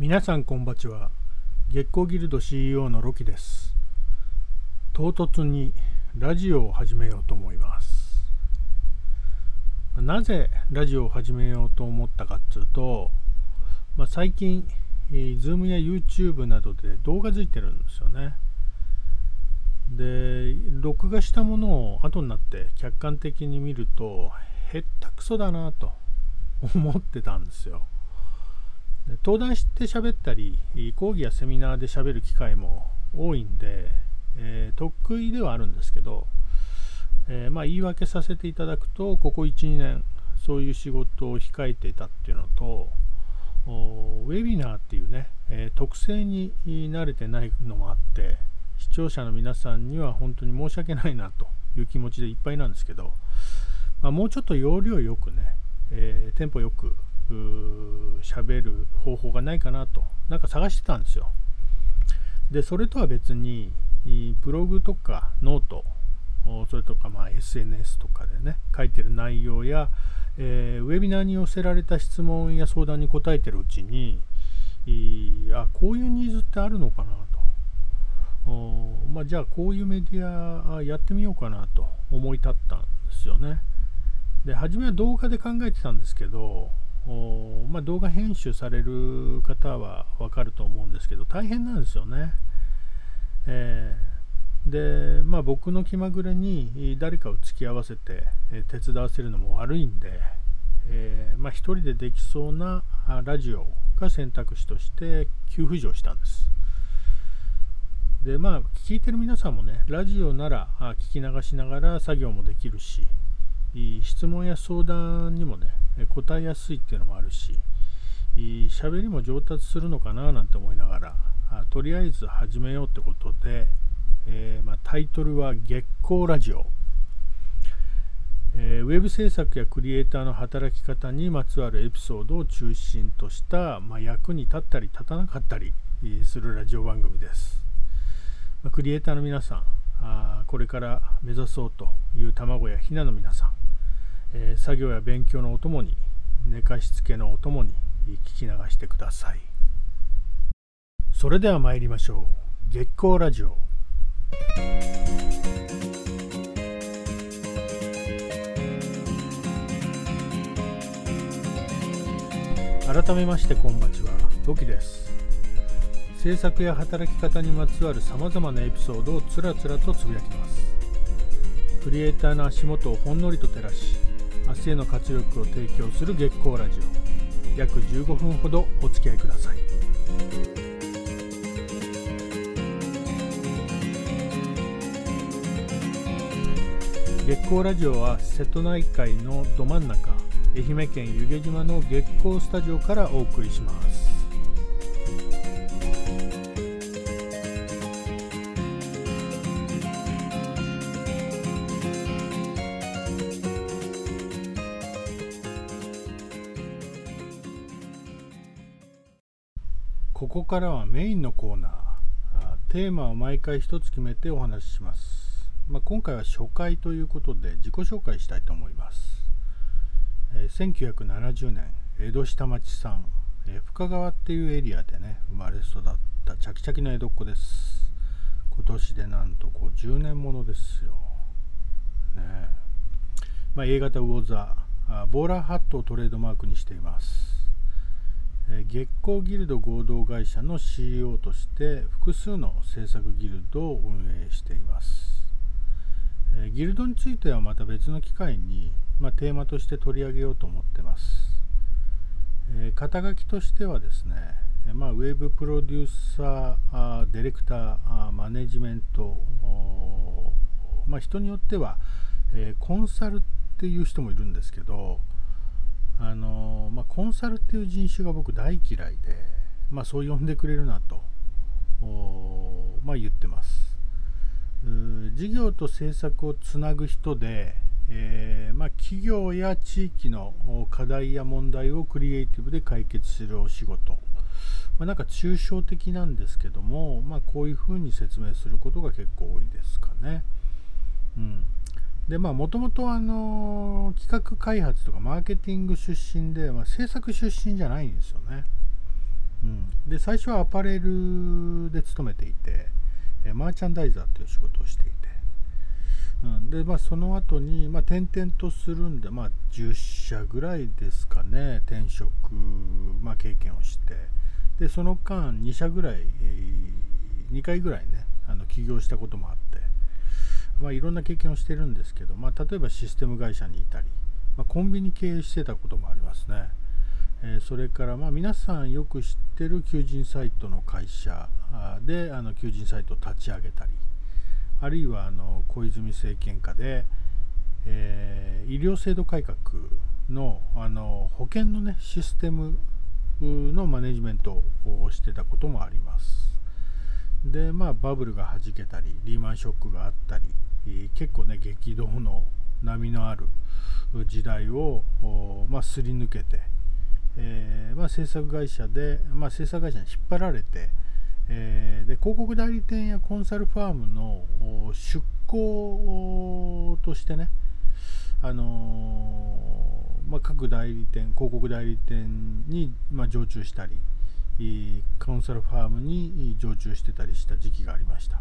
皆さんこんばちは。月光ギルド CEO のロキです。唐突にラジオを始めようと思います。なぜラジオを始めようと思ったかっていうと、最近 Zoom や YouTube などで動画づいてるんですよね。で、録画したものを後になって客観的に見るとへったくそだなと思ってたんですよ。登壇して喋ったり講義やセミナーで喋る機会も多いんで、得意ではあるんですけど、言い訳させていただくとここ 1,2 年そういう仕事を控えていたっていうのとウェビナーっていうね、特性に慣れてないのもあって視聴者の皆さんには本当に申し訳ないなという気持ちでいっぱいなんですけど、もうちょっと要領よくね、テンポよく喋る方法がないかなと探してたんですよ。でそれとは別にブログとかノートそれとかSNS とかでね書いてる内容や、ウェビナーに寄せられた質問や相談に答えてるうちにこういうニーズってあるのかなとじゃあこういうメディアやってみようかなと思い立ったんですよね。で初めは動画で考えてたんですけど動画編集される方は分かると思うんですけど大変なんですよね。僕の気まぐれに誰かを付き合わせて手伝わせるのも悪いんで、一人でできそうなラジオが選択肢として急浮上したんです。で聞いてる皆さんもねラジオなら聞き流しながら作業もできるし質問や相談にもね答えやすいっていうのもあるし喋りも上達するのかななんて思いながらとりあえず始めようってことで、タイトルは月光ラジオ、ウェブ制作やクリエイターの働き方にまつわるエピソードを中心とした、役に立ったり立たなかったりするラジオ番組です。クリエイターの皆さんこれから目指そうという卵やヒナの皆さん作業や勉強のお供に寝かしつけのお供に聞き流してください。それでは参りましょう。月光ラジオ。改めましてこんばちは、ロキです。制作や働き方にまつわるさまざまなエピソードをつらつらとつぶやきます。クリエイターの足元をほんのりと照らし明日への活力を提供する月光ラジオ、約15分ほどお付き合いください。月光ラジオは瀬戸内海のど真ん中愛媛県弓削島の月光スタジオからお送りします。ここからはメインのコーナー、テーマを毎回一つ決めてお話しします。今回は初回ということで自己紹介したいと思います。1970年江戸下町産、深川っていうエリアでね生まれ育ったチャキチャキの江戸っ子です。今年でなんと50年ものですよ、A 型魚座、ボーラーハットをトレードマークにしています。月光ギルド合同会社の CEO として複数の制作ギルドを運営しています。ギルドについてはまた別の機会に、テーマとして取り上げようと思ってます。肩書きとしてはですね、ウェブプロデューサー、ディレクター、マネジメント、人によってはコンサルっていう人もいるんですけどコンサルっていう人種が僕大嫌いで、そう呼んでくれるなと、言ってます。事業と政策をつなぐ人で、企業や地域の課題や問題をクリエイティブで解決するお仕事、抽象的なんですけども、こういうふうに説明することが結構多いですかね。もともと企画開発とかマーケティング出身で、制作出身じゃないんですよね。うん、で最初はアパレルで勤めていて、マーチャンダイザーという仕事をしていて、うん、で、まあ、その後に、まあ、転々とするんで、まあ、10社ぐらいですかね、転職、まあ、経験をして、でその間2社ぐらい、2回ぐらいね、起業したこともあって、まあ、いろんな経験をしてるんですけど、まあ、例えばシステム会社にいたり、まあ、コンビニ経営してたこともありますね。それから、まあ、皆さんよく知ってる求人サイトの会社で求人サイトを立ち上げたり、あるいは小泉政権下で、医療制度改革の、保険の、ね、システムのマネジメントをしてたこともあります。で、まあ、バブルがはじけたりリーマンショックがあったり、結構ね激動の波のある時代を、まあ、すり抜けて、まあ、制作会社で、まあ、制作会社に引っ張られて、で広告代理店やコンサルファームの出向としてね、まあ、各代理店広告代理店に、まあ、常駐したり、コンサルファームに常駐してたりした時期がありました。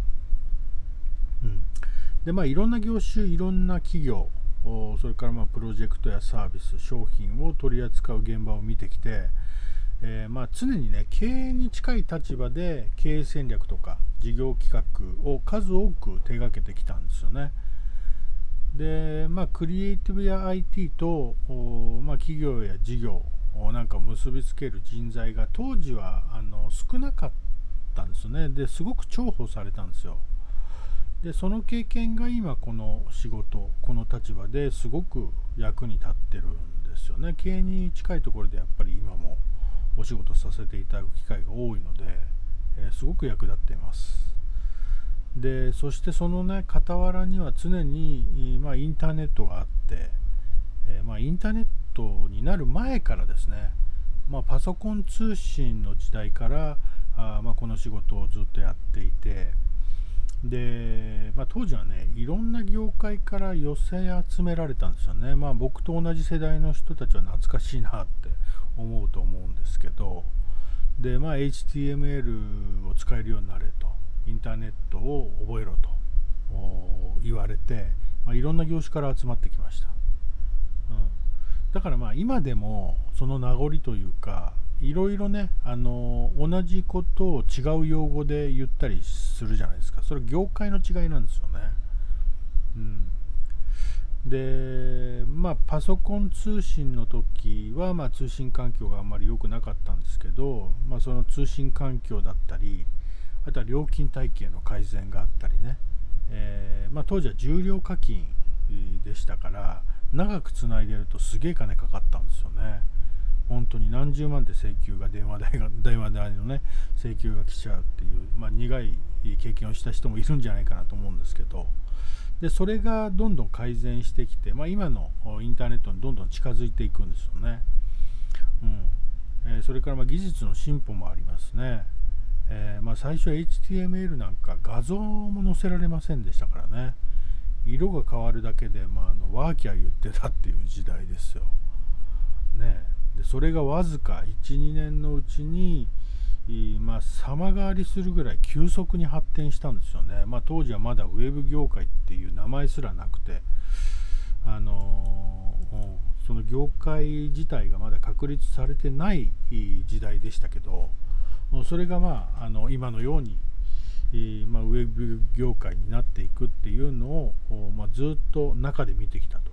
うん、でまあいろんな業種いろんな企業、それからまあプロジェクトやサービス商品を取り扱う現場を見てきて、まあ常にね経営に近い立場で経営戦略とか事業企画を数多く手がけてきたんですよね。でまあクリエイティブや IT と、まあ、企業や事業なんかを結びつける人材が当時は少なかったんですよね。ですごく重宝されたんですよ。でその経験が今この仕事この立場ですごく役に立ってるんですよね。経営に近いところでやっぱり今もお仕事させていただく機会が多いので、すごく役立っています。でそしてそのね傍らには常に、まあ、インターネットがあって、まあ、インターネットになる前からですね、まあ、パソコン通信の時代からまあ、この仕事をずっとやっていて、でまあ、当時はねいろんな業界から寄せ集められたんですよね。まあ、僕と同じ世代の人たちは懐かしいなって思うと思うんですけど、で、まあ、HTML を使えるようになれとインターネットを覚えろと言われて、まあ、いろんな業種から集まってきました。うん、だからまあ今でもその名残というかいろいろね同じことを違う用語で言ったりするじゃないですか。それ業界の違いなんですよね。うん、でまあパソコン通信の時は、まあ、通信環境があんまり良くなかったんですけど、まあ、その通信環境だったりあとは料金体系の改善があったりね、まあ、当時は重量課金でしたから長くつないでるとすげえ金かかったんですよね。本当に何十万って請求が電話代のね請求が来ちゃうっていう、まあ、苦い経験をした人もいるんじゃないかなと思うんですけど、でそれがどんどん改善してきて、まあ、今のインターネットにどんどん近づいていくんですよね。うん、それからまあ技術の進歩もありますね。まあ最初 HTML なんか画像も載せられませんでしたからね。色が変わるだけで、まあ、ワーキャー言ってたっていう時代ですよね。でそれがわずか 1,2 年のうちに、まあ、様変わりするぐらい急速に発展したんですよね。まあ、当時はまだウェブ業界っていう名前すらなくて、その業界自体がまだ確立されてない時代でしたけど、それが、まあ、今のようにまあ、ウェブ業界になっていくっていうのを、まあ、ずっと中で見てきたと。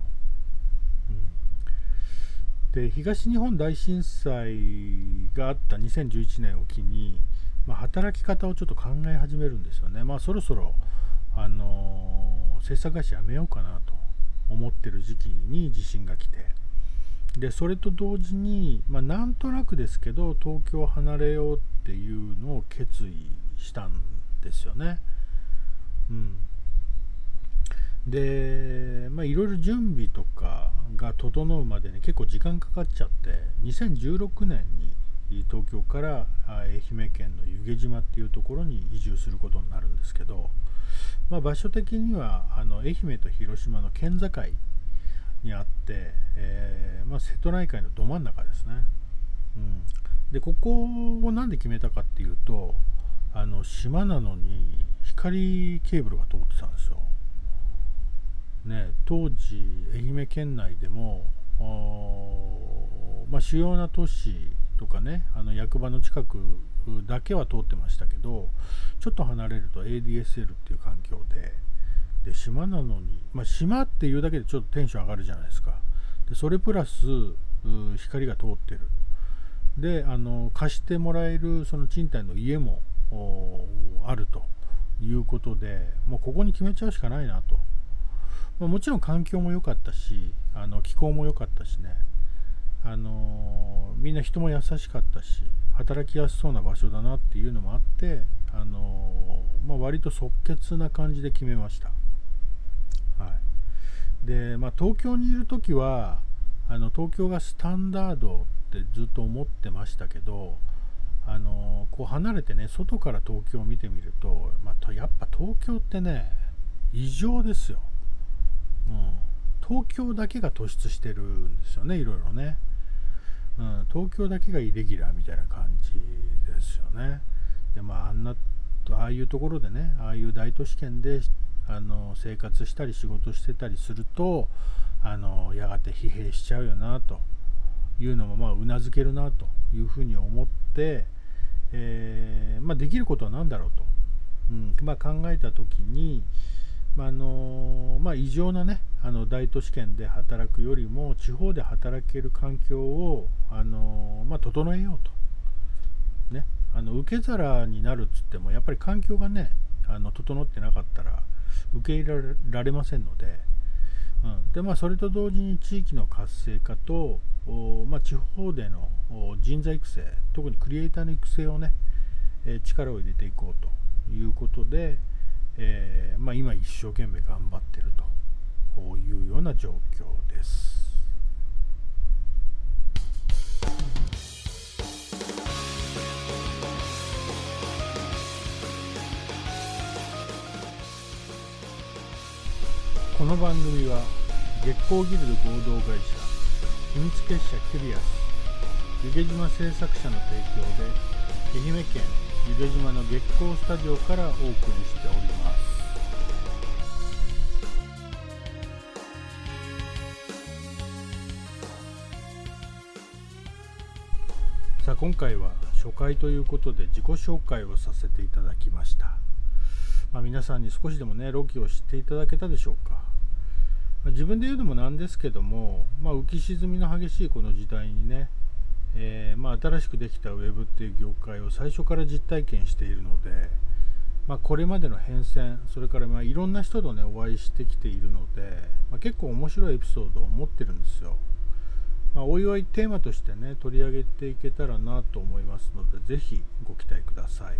うん、で東日本大震災があった2011年を機に、まあ、働き方をちょっと考え始めるんですよね。まあ、そろそろ、制作会社やめようかなと思ってる時期に地震が来て、でそれと同時に、まあ、なんとなくですけど東京を離れようっていうのを決意したんですよね。うん、で、まあ、いろいろ準備とかが整うまでに結構時間かかっちゃって、2016年に東京から愛媛県の弓削島っていうところに移住することになるんですけど、まあ、場所的には愛媛と広島の県境にあって、まあ、瀬戸内海のど真ん中ですね。でここをなんで決めたかっていうと、島なのに光ケーブルが通ってたんですよ、ね、当時愛媛県内でも、まあ、主要な都市とかね、役場の近くだけは通ってましたけど、ちょっと離れると ADSL っていう環境で島なのに、まあ、島っていうだけでちょっとテンション上がるじゃないですか。でそれプラス光が通ってる。で貸してもらえるその賃貸の家もあるということで、もうここに決めちゃうしかないなと。まあ、もちろん環境も良かったし、気候も良かったしね、みんな人も優しかったし、働きやすそうな場所だなっていうのもあって、まあ、割と即決な感じで決めました。はい、で、まあ、東京にいるときは東京がスタンダードってずっと思ってましたけど、こう離れてね、外から東京を見てみると、まあ、やっぱ東京ってね、異常ですよ。東京だけが突出してるんですよね、いろいろね、東京だけがイレギュラーみたいな感じですよね。で、まあ、ああいうところでね、ああいう大都市圏で生活したり仕事してたりすると、やがて疲弊しちゃうよなというのも、まあ、うなずけるなというふうに思って、まあ、できることは何だろうと、まあ、考えた時に、まあ、異常なね、大都市圏で働くよりも地方で働ける環境を、まあ、整えようと、ね、受け皿になるっつってもやっぱり環境がね、整ってなかったら受け入れられませんので、でまあ、それと同時に地域の活性化と、まあ、地方での人材育成、特にクリエイターの育成をね、力を入れていこうということで、まあ、今一生懸命頑張ってるというような状況です。この番組は月光ギルド合同会社秘密結社キュリアス湯気島製作社の提供で愛媛県湯気島の月光スタジオからお送りしております。さあ、今回は初回ということで自己紹介をさせていただきました。まあ、皆さんに少しでもね、ロキを知っていただけたでしょうか。自分で言うのもなんですけども、まあ、浮き沈みの激しいこの時代にね、まあ、新しくできたウェブっていう業界を最初から実体験しているので、まあ、これまでの変遷、それからまあいろんな人とねお会いしてきているので、まあ、結構面白いエピソードを持ってるんですよ。まあ、お祝いテーマとしてね取り上げていけたらなと思いますので、ぜひご期待ください。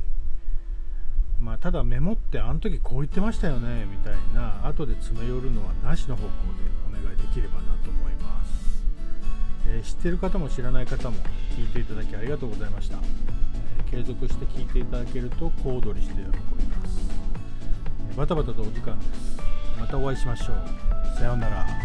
まあ、ただメモってあの時こう言ってましたよねみたいな、後で詰め寄るのはなしの方向でお願いできればなと思います。知ってる方も知らない方も聞いていただきありがとうございました。継続して聞いていただけると小躍りして喜びます。バタバタとお時間です。またお会いしましょう。さようなら。